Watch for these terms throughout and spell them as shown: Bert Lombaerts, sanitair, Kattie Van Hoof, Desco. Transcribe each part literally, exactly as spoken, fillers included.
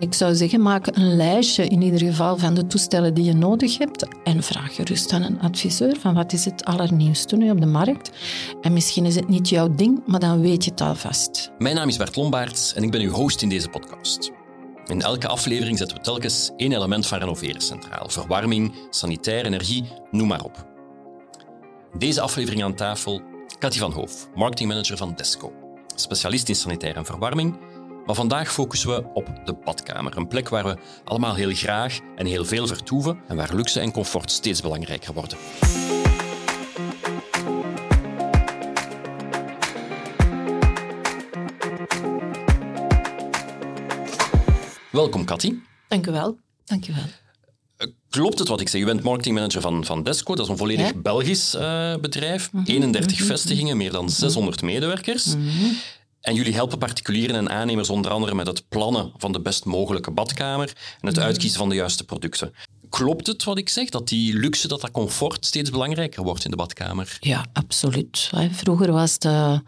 Ik zou zeggen, maak een lijstje in ieder geval van de toestellen die je nodig hebt en vraag gerust aan een adviseur van wat is het allernieuwste nu op de markt. En misschien is het niet jouw ding, maar dan weet je het alvast. Mijn naam is Bert Lombaerts en ik ben uw host in deze podcast. In elke aflevering zetten we telkens één element van renoveren centraal. Verwarming, sanitair, energie, noem maar op. Deze aflevering aan tafel, Kattie Van Hoof, marketingmanager van Desco. Specialist in sanitair en verwarming. Maar vandaag focussen we op de badkamer. Een plek waar we allemaal heel graag en heel veel vertoeven en waar luxe en comfort steeds belangrijker worden. Welkom, Kattie. Dank u wel. Dank u wel. Klopt het wat ik zeg? U bent marketingmanager van, van Desco. Dat is een volledig ja? Belgisch uh, bedrijf. Mm-hmm. eenendertig mm-hmm. vestigingen, meer dan zeshonderd medewerkers. Mm-hmm. En jullie helpen particulieren en aannemers onder andere met het plannen van de best mogelijke badkamer en het uitkiezen van de juiste producten. Klopt het wat ik zeg, dat die luxe, dat dat comfort steeds belangrijker wordt in de badkamer? Ja, absoluut. Vroeger was de,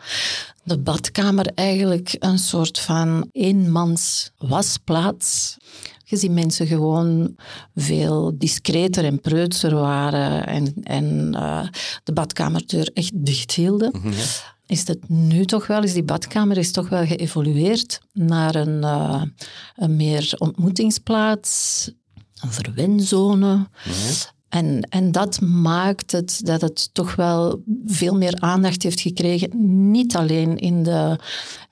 de badkamer eigenlijk een soort van eenmans wasplaats. Gezien mensen gewoon veel discreter en preutser waren en, en uh, de badkamerdeur echt dicht hielden. Mm-hmm, ja. Is het nu toch wel, is die badkamer is toch wel geëvolueerd naar een, uh, een meer ontmoetingsplaats, een verwenzone. Nee. En, en dat maakt het dat het toch wel veel meer aandacht heeft gekregen. Niet alleen in de,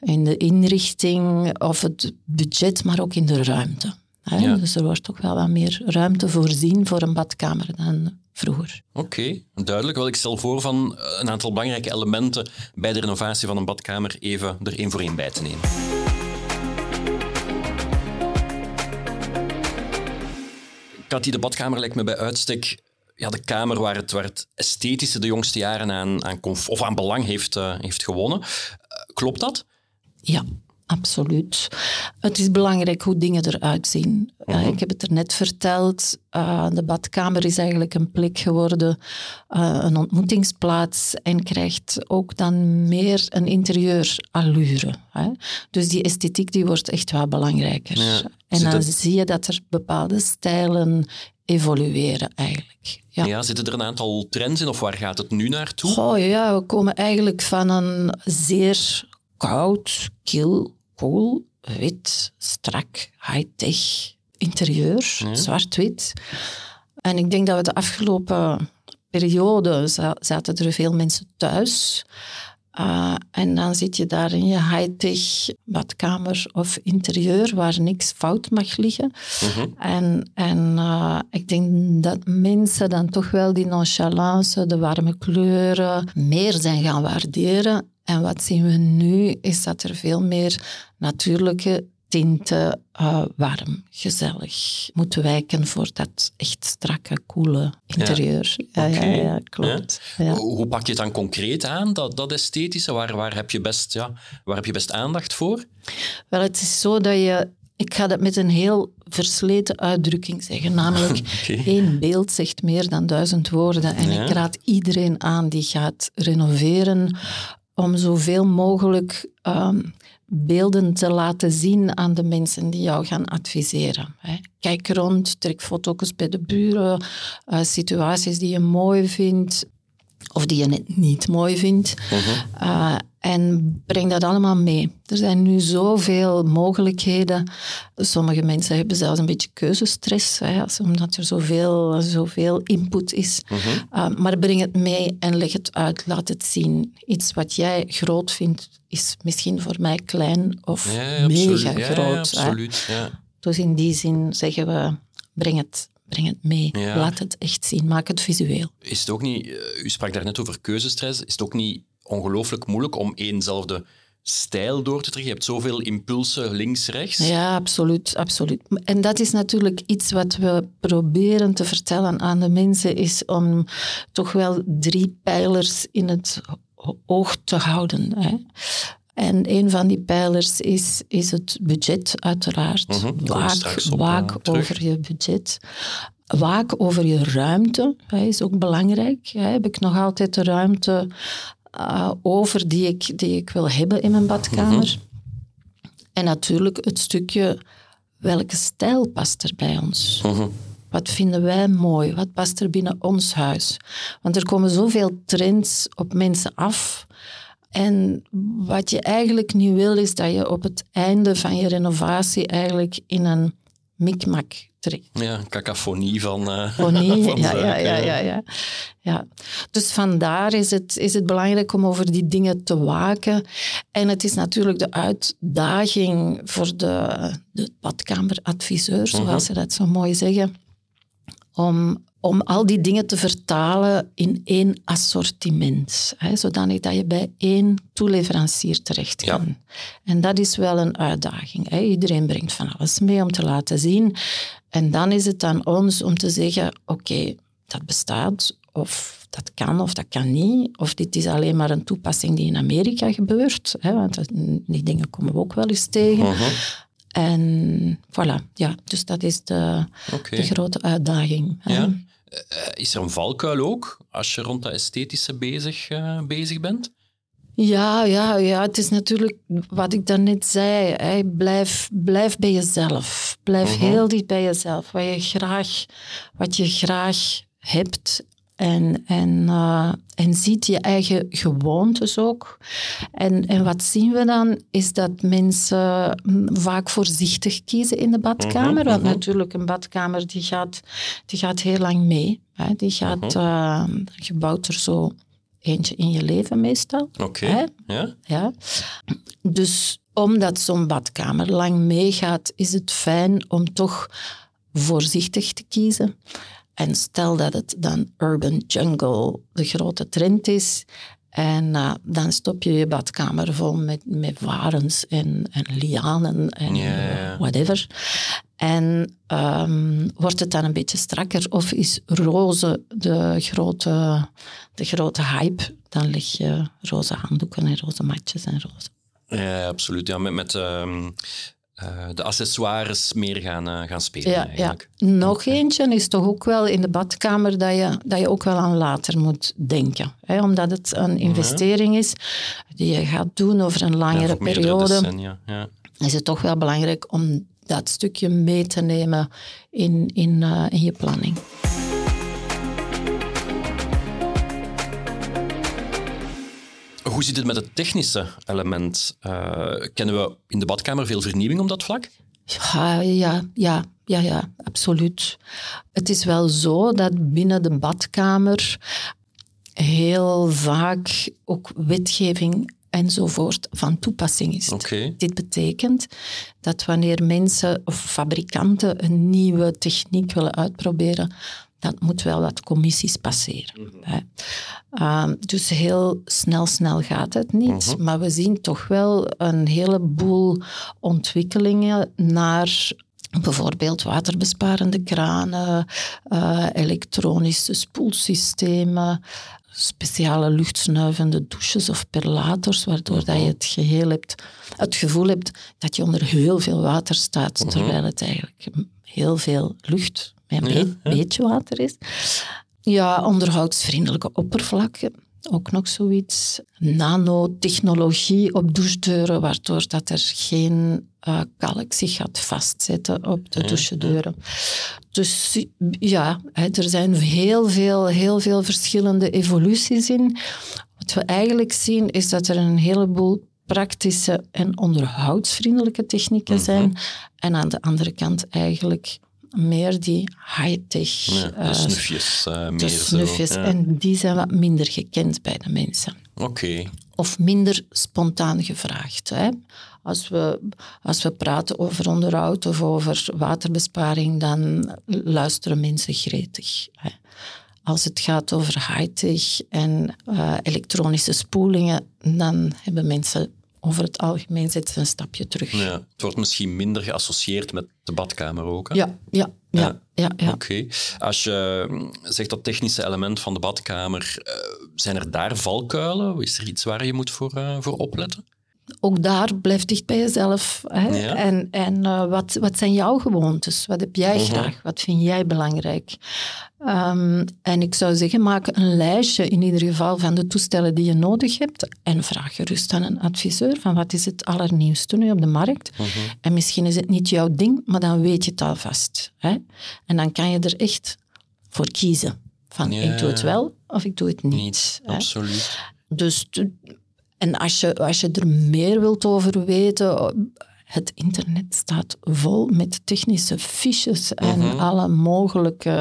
in de inrichting of het budget, maar ook in de ruimte. Ja. Dus er wordt toch wel wat meer ruimte voorzien voor een badkamer dan vroeger. Oké, okay, duidelijk. Wel, ik stel voor van een aantal belangrijke elementen bij de renovatie van een badkamer even er één voor één bij te nemen. Kattie, de badkamer lijkt me bij uitstek ja, de kamer waar het, waar het esthetische de jongste jaren aan, aan, comfort, of aan belang heeft, uh, heeft gewonnen. Uh, klopt dat? Ja. Absoluut. Het is belangrijk hoe dingen eruit zien. Uh, ik heb het er net verteld. Uh, de badkamer is eigenlijk een plek geworden, uh, een ontmoetingsplaats en krijgt ook dan meer een interieurallure. Hè? Dus die esthetiek die wordt echt wel belangrijker. Ja, en dan het... zie je dat er bepaalde stijlen evolueren eigenlijk. Ja. Ja, zitten er een aantal trends in of waar gaat het nu naartoe? Oh ja, we komen eigenlijk van een zeer... koud, kil, koel, wit, strak, high-tech, interieur, ja. Zwart-wit. En ik denk dat we de afgelopen periode zaten er veel mensen thuis. Uh, en dan zit je daar in je high-tech badkamer of interieur waar niks fout mag liggen. Mm-hmm. En, en uh, ik denk dat mensen dan toch wel die nonchalance, de warme kleuren, meer zijn gaan waarderen. En wat zien we nu, is dat er veel meer natuurlijke tinten, uh, warm, gezellig, moeten wijken voor dat echt strakke, koele interieur. Ja, ja, okay. ja, ja klopt. Ja. Ja. Hoe pak je het dan concreet aan, dat, dat esthetische? Waar, waar, heb je best, ja, waar heb je best aandacht voor? Wel, het is zo dat je... Ik ga dat met een heel versleten uitdrukking zeggen. Namelijk, okay. één beeld zegt meer dan duizend woorden. En ja. ik raad iedereen aan die gaat renoveren... om zoveel mogelijk um, beelden te laten zien aan de mensen die jou gaan adviseren. Hè. Kijk rond, trek foto's bij de buren, uh, situaties die je mooi vindt of die je net niet mooi vindt. Uh-huh. Uh, en breng dat allemaal mee. Er zijn nu zoveel mogelijkheden. Sommige mensen hebben zelfs een beetje keuzestress, hè, omdat er zoveel, zoveel input is. Mm-hmm. Uh, maar breng het mee en leg het uit, laat het zien. Iets wat jij groot vindt, is misschien voor mij klein of ja, ja, mega ja, groot. Ja, absoluut, ja. Dus in die zin zeggen we, breng het Breng het mee. Ja. Laat het echt zien. Maak het visueel. Is het ook niet, u sprak daarnet over keuzestress, is het ook niet ongelooflijk moeilijk om éénzelfde stijl door te trekken? Je hebt zoveel impulsen links, rechts. Ja, absoluut, absoluut. En dat is natuurlijk iets wat we proberen te vertellen aan de mensen, is om toch wel drie pijlers in het oog te houden. Hè? En een van die pijlers is, is het budget, uiteraard. Uh-huh. Waak, op, waak uh, over je budget. Waak over je ruimte, hè, is ook belangrijk. Hè. Heb ik nog altijd de ruimte uh, over die ik, die ik wil hebben in mijn badkamer? Uh-huh. En natuurlijk het stukje welke stijl past er bij ons? Mm-hmm. Wat vinden wij mooi? Wat past er binnen ons huis? Want er komen zoveel trends op mensen af. En wat je eigenlijk nu wil, is dat je op het einde van je renovatie eigenlijk in een mikmak terecht. Ja, een cacophonie van... Uh, Fonie, van ja, ja, ja, ja, ja, ja. Dus vandaar is het, is het belangrijk om over die dingen te waken. En het is natuurlijk de uitdaging voor de, de badkameradviseur, zoals uh-huh. ze dat zo mooi zeggen, om... om al die dingen te vertalen in één assortiment. Hè, zodanig dat je bij één toeleverancier terecht kan. Ja. En dat is wel een uitdaging. Hè. Iedereen brengt van alles mee om te laten zien. En dan is het aan ons om te zeggen, oké, okay, dat bestaat, of dat kan, of dat kan niet. Of dit is alleen maar een toepassing die in Amerika gebeurt. Hè, want die dingen komen we ook wel eens tegen. Uh-huh. En voilà, ja, dus dat is de, okay. de grote uitdaging. Ja. Uh, is er een valkuil ook, als je rond dat esthetische bezig, uh, bezig bent? Ja, ja, ja, het is natuurlijk wat ik daarnet zei. Hè. Blijf, blijf bij jezelf. Blijf uh-huh. heel dicht bij jezelf. Wat je graag, wat je graag hebt... En, en, uh, en ziet je eigen gewoontes ook. En, en wat zien we dan? Is dat mensen vaak voorzichtig kiezen in de badkamer. Uh-huh, uh-huh. Want natuurlijk, een badkamer die gaat, die gaat heel lang mee. Hè? Die gaat, uh-huh. uh, je bouwt er zo eentje in je leven meestal. Oké, okay. ja. ja. Dus omdat zo'n badkamer lang meegaat, is het fijn om toch voorzichtig te kiezen. En stel dat het dan urban jungle de grote trend is. En uh, dan stop je je badkamer vol met, met varens en, en lianen en yeah. whatever. En um, wordt het dan een beetje strakker? Of is roze de grote, de grote hype? Dan leg je roze handdoeken en roze matjes en roze. Ja, absoluut. Ja, met... met um Uh, de accessoires meer gaan, uh, gaan spelen ja, eigenlijk. Ja. Nog okay. eentje is toch ook wel in de badkamer dat je, dat je ook wel aan later moet denken. Hè? Omdat het een investering is die je gaat doen over een langere ja, periode. Decennia, ja. Is het toch wel belangrijk om dat stukje mee te nemen in, in, uh, in je planning. Hoe zit het met het technische element? Uh, kennen we in de badkamer veel vernieuwing op dat vlak? Ja, ja, ja, ja, ja, absoluut. Het is wel zo dat binnen de badkamer heel vaak ook wetgeving enzovoort van toepassing is. Okay. Dit betekent dat wanneer mensen of fabrikanten een nieuwe techniek willen uitproberen, dat moet wel wat commissies passeren. Mm-hmm. Hè. Uh, dus heel snel, snel gaat het niet. Mm-hmm. Maar we zien toch wel een heleboel ontwikkelingen naar bijvoorbeeld waterbesparende kranen, uh, elektronische spoelsystemen, speciale luchtsnuivende douches of perlators, waardoor mm-hmm. dat je het geheel hebt, het gevoel hebt dat je onder heel veel water staat, mm-hmm. terwijl het eigenlijk heel veel lucht met een ja, be- ja. beetje water is. Ja, onderhoudsvriendelijke oppervlakken, ook nog zoiets. Nanotechnologie op douchedeuren, waardoor dat er geen uh, kalk zich gaat vastzetten op de ja, douchedeuren. Ja. Dus ja, er zijn heel veel, heel veel verschillende evoluties in. Wat we eigenlijk zien, is dat er een heleboel praktische en onderhoudsvriendelijke technieken mm-hmm. zijn. En aan de andere kant eigenlijk... meer die high-tech... Ja, de uh, snufjes. Uh, meer de snufjes. Zo, ja. En die zijn wat minder gekend bij de mensen. Oké. Okay. Of minder spontaan gevraagd. Hè? Als we, als we praten over onderhoud of over waterbesparing, dan luisteren mensen gretig. Hè? Als het gaat over high-tech en uh, elektronische spoelingen, dan hebben mensen... over het algemeen zit ze een stapje terug. Ja, het wordt misschien minder geassocieerd met de badkamer ook. Hè? Ja, ja, ja. ja, ja, ja. Oké. Okay. Als je zegt dat technische element van de badkamer, uh, zijn er daar valkuilen? Is er iets waar je moet voor, uh, voor opletten? ook daar blijf dicht bij jezelf. Hè? Ja. En, en uh, wat, wat zijn jouw gewoontes? Wat heb jij uh-huh. graag? Wat vind jij belangrijk? Um, en ik zou zeggen, maak een lijstje in ieder geval van de toestellen die je nodig hebt. En vraag gerust aan een adviseur van wat is het allernieuwste nu op de markt. Uh-huh. En misschien is het niet jouw ding, maar dan weet je het alvast. Hè? En dan kan je er echt voor kiezen. Van ja. ik doe het wel of ik doe het niet. niet hè? Absoluut. Dus... Te, En als je, als je er meer wilt over weten, het internet staat vol met technische fiches en uh-huh. alle mogelijke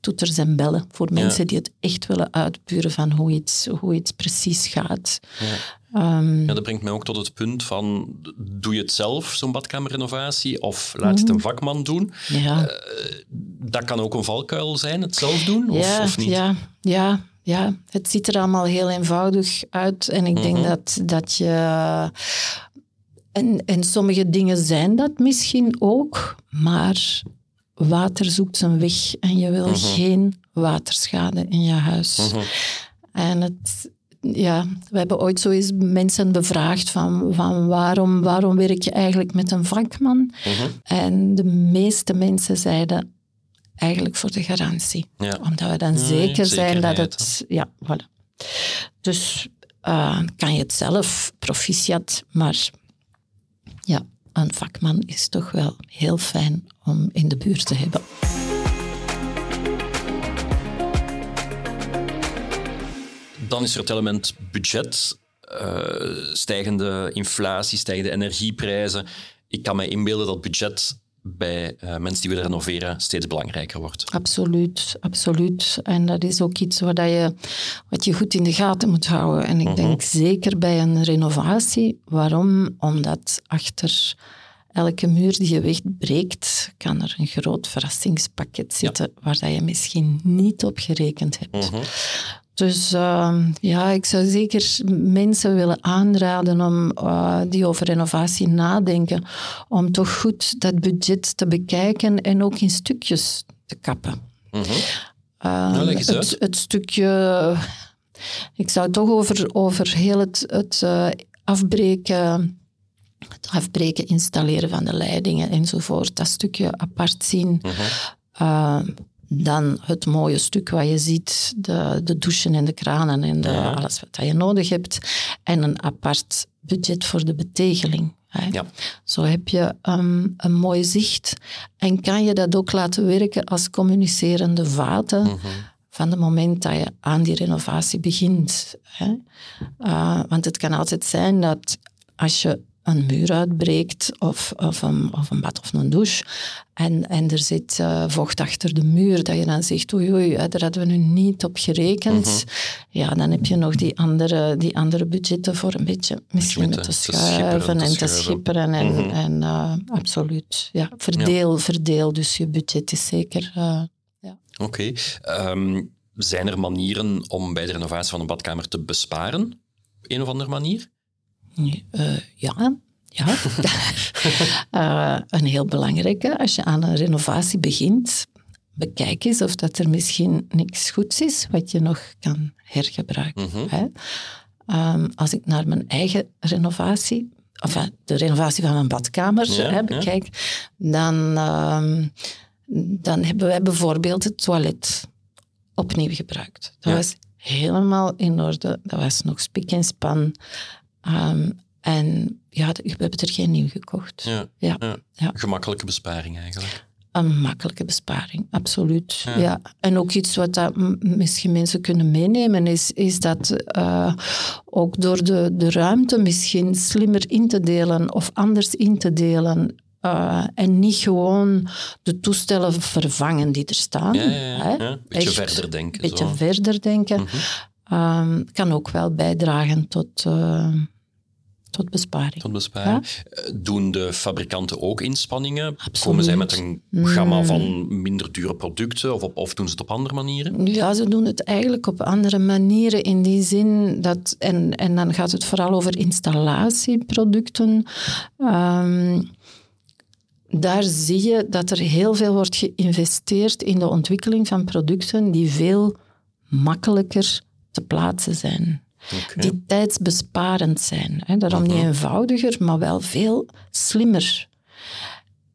toeters en bellen voor mensen ja. die het echt willen uitpuren van hoe iets, hoe iets precies gaat. Ja. Um, ja, dat brengt mij ook tot het punt van, doe je het zelf, zo'n badkamerrenovatie, of laat uh-huh. het een vakman doen? Ja. Uh, dat kan ook een valkuil zijn, het zelf doen, of, ja, of niet? Ja, ja. Ja, het ziet er allemaal heel eenvoudig uit. En ik denk mm-hmm. dat, dat je... En, en sommige dingen zijn dat misschien ook, maar water zoekt zijn weg. En je wil mm-hmm. geen waterschade in je huis. Mm-hmm. En het... Ja, we hebben ooit zo eens mensen bevraagd van, van waarom, waarom werk je eigenlijk met een vakman? Mm-hmm. En de meeste mensen zeiden... Eigenlijk voor de garantie. Ja. Omdat we dan zeker ja, zijn dat het... Ja, voilà. Dus uh, kan je het zelf, proficiat, maar ja, een vakman is toch wel heel fijn om in de buurt te hebben. Dan is er het element budget, uh, stijgende inflatie, stijgende energieprijzen. Ik kan me inbeelden dat budget... bij uh, mensen die willen renoveren steeds belangrijker wordt. Absoluut, absoluut. En dat is ook iets wat je, wat je goed in de gaten moet houden. En ik uh-huh. denk zeker bij een renovatie. Waarom? Omdat achter elke muur die je wegbreekt, kan er een groot verrassingspakket zitten ja. waar dat je misschien niet op gerekend hebt. Uh-huh. Dus uh, ja, ik zou zeker mensen willen aanraden om uh, die over renovatie nadenken, om toch goed dat budget te bekijken en ook in stukjes te kappen. Mm-hmm. Uh, nou, leg eens uit. Het, het stukje, ik zou toch over, over heel het, het uh, afbreken... het afbreken, installeren van de leidingen enzovoort, dat stukje apart zien... Mm-hmm. Uh, Dan het mooie stuk wat je ziet, de, de douchen en de kranen en de, ja. alles wat je nodig hebt. En een apart budget voor de betegeling. Hè. Ja. Zo heb je um, een mooi zicht. En kan je dat ook laten werken als communicerende vaten mm-hmm. van het moment dat je aan die renovatie begint. Hè. Uh, want het kan altijd zijn dat als je een muur uitbreekt of, of, een, of een bad of een douche en, en er zit uh, vocht achter de muur, dat je dan zegt oei oei, daar hadden we nu niet op gerekend. Mm-hmm. Ja, dan heb je nog die andere, die andere budgetten voor een beetje misschien te, te schuiven en te schipperen. En, mm-hmm. en uh, absoluut, ja, verdeel, ja. verdeel. Dus je budget is zeker... Uh, ja. Oké. Okay. Um, zijn er manieren om bij de renovatie van een badkamer te besparen? Op een of andere manier? Uh, ja, ja. uh, een heel belangrijke. Als je aan een renovatie begint, bekijk eens of dat er misschien niks goeds is wat je nog kan hergebruiken. Mm-hmm. Hè? Um, als ik naar mijn eigen renovatie, of enfin, de renovatie van mijn badkamer ja, hè, bekijk, ja. dan, um, dan hebben wij bijvoorbeeld het toilet opnieuw gebruikt. Dat ja. was helemaal in orde. Dat was nog spik en span. Um, en ja, we hebben er geen nieuw gekocht. Ja, ja, ja. Ja. Gemakkelijke besparing eigenlijk. Een makkelijke besparing, absoluut. Ja. Ja. En ook iets wat dat m- misschien mensen kunnen meenemen, is, is dat uh, ook door de, de ruimte misschien slimmer in te delen of anders in te delen. Uh, en niet gewoon de toestellen vervangen die er staan. Ja, ja, ja. Hè? Ja, een beetje Echt, verder denken. Een beetje zo. verder denken. Mm-hmm. Um, kan ook wel bijdragen tot, uh, tot besparing. Tot besparing. Ja? Doen de fabrikanten ook inspanningen? Absoluut. Komen zij met een gamma mm. van minder dure producten of, op, of doen ze het op andere manieren? Ja, ze doen het eigenlijk op andere manieren in die zin dat... En, en dan gaat het vooral over installatieproducten. Um, daar zie je dat er heel veel wordt geïnvesteerd in de ontwikkeling van producten die veel makkelijker te plaatsen zijn. Okay. Die tijdsbesparend zijn. Hè. Daarom uh-huh. niet eenvoudiger, maar wel veel slimmer.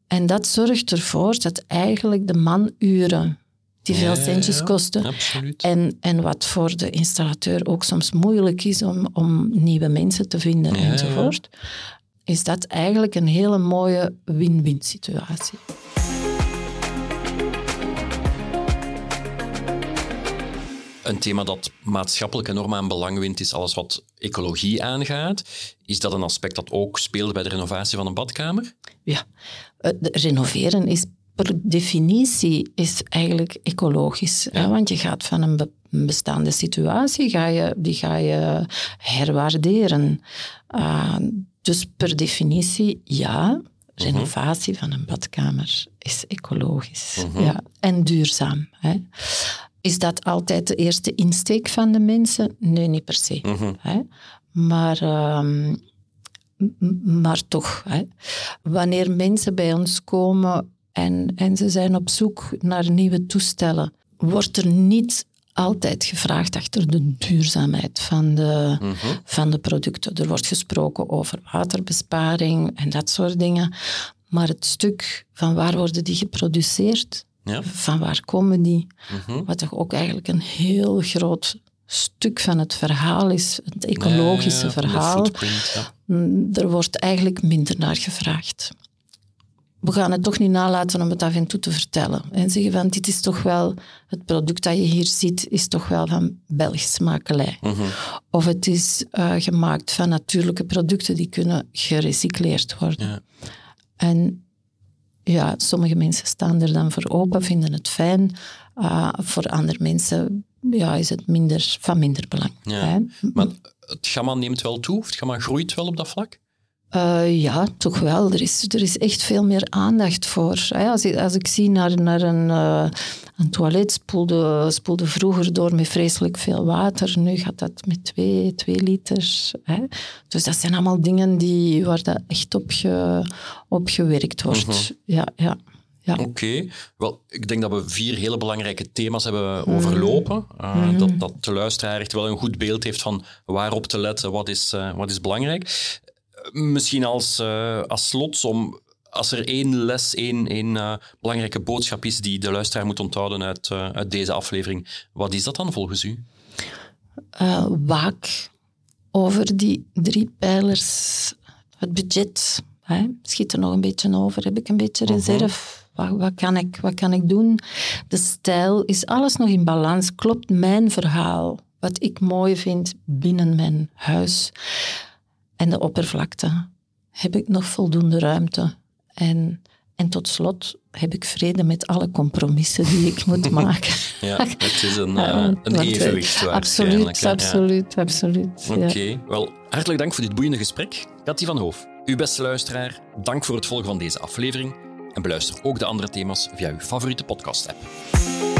En dat zorgt ervoor dat eigenlijk de manuren die veel centjes kosten. Ja, en, en wat voor de installateur ook soms moeilijk is om, om nieuwe mensen te vinden ja, enzovoort, ja. is dat eigenlijk een hele mooie win-win situatie. Een thema dat maatschappelijk enorm aan belang wint is alles wat ecologie aangaat. Is dat een aspect dat ook speelt bij de renovatie van een badkamer? Ja, de renoveren is per definitie is eigenlijk ecologisch. Ja. Hè? Want je gaat van een be- bestaande situatie, ga je, die ga je herwaarderen. Uh, dus per definitie, ja, renovatie uh-huh. van een badkamer is ecologisch. Uh-huh. Ja. En duurzaam. Hè? Is dat altijd de eerste insteek van de mensen? Nee, niet per se. Uh-huh. Hè? Maar... Um, m- maar toch. Hè? Wanneer mensen bij ons komen... En, en ze zijn op zoek naar nieuwe toestellen. Wordt er niet altijd gevraagd achter de duurzaamheid van de, mm-hmm. van de producten. Er wordt gesproken over waterbesparing en dat soort dingen. Maar het stuk van waar worden die geproduceerd? Ja. Van waar komen die? Mm-hmm. Wat toch ook eigenlijk een heel groot stuk van het verhaal is. Het ecologische ja, ja, ja. verhaal. De footprint, ja. Er wordt eigenlijk minder naar gevraagd. We gaan het toch niet nalaten om het af en toe te vertellen. En zeggen van, dit is toch wel... Het product dat je hier ziet, is toch wel van Belgische makelij. Mm-hmm. Of het is uh, gemaakt van natuurlijke producten die kunnen gerecycleerd worden. Ja. En ja, sommige mensen staan er dan voor open, vinden het fijn. Uh, voor andere mensen ja, is het minder, van minder belang. Ja. Hè? Maar het gamma neemt wel toe? Of het gamma groeit wel op dat vlak? Uh, ja, toch wel. Er is, er is echt veel meer aandacht voor. Als ik, als ik zie naar, naar een, uh, een toilet, spoelde, spoelde vroeger door met vreselijk veel water. Nu gaat dat met twee, twee liter. Hè? Dus dat zijn allemaal dingen die, waar dat echt op, ge, op gewerkt wordt. Uh-huh. Ja, ja. Ja. Oké, okay. Wel, ik denk dat we vier hele belangrijke thema's hebben overlopen. Uh, mm-hmm. dat, dat de luisteraar echt wel een goed beeld heeft van waarop te letten, wat is, uh, wat is belangrijk. Misschien als, uh, als slotsom, als er één les, één, één uh, belangrijke boodschap is die de luisteraar moet onthouden uit, uh, uit deze aflevering, wat is dat dan volgens u? Uh, waak over die drie pijlers. Het budget, hè? Schiet er nog een beetje over, heb ik een beetje reserve? Uh-huh. Wat, wat, kan ik, wat kan ik doen? De stijl, is alles nog in balans? Klopt mijn verhaal, wat ik mooi vind binnen mijn huis? En de oppervlakte. Heb ik nog voldoende ruimte? En, en tot slot heb ik vrede met alle compromissen die ik moet maken. Ja, het is een, uh, een evenwicht waard. Absoluut, absoluut, ja. absoluut. Ja. Oké, okay. Wel, hartelijk dank voor dit boeiende gesprek. Kattie Van Hoof, uw beste luisteraar, dank voor het volgen van deze aflevering. En beluister ook de andere thema's via uw favoriete podcast-app.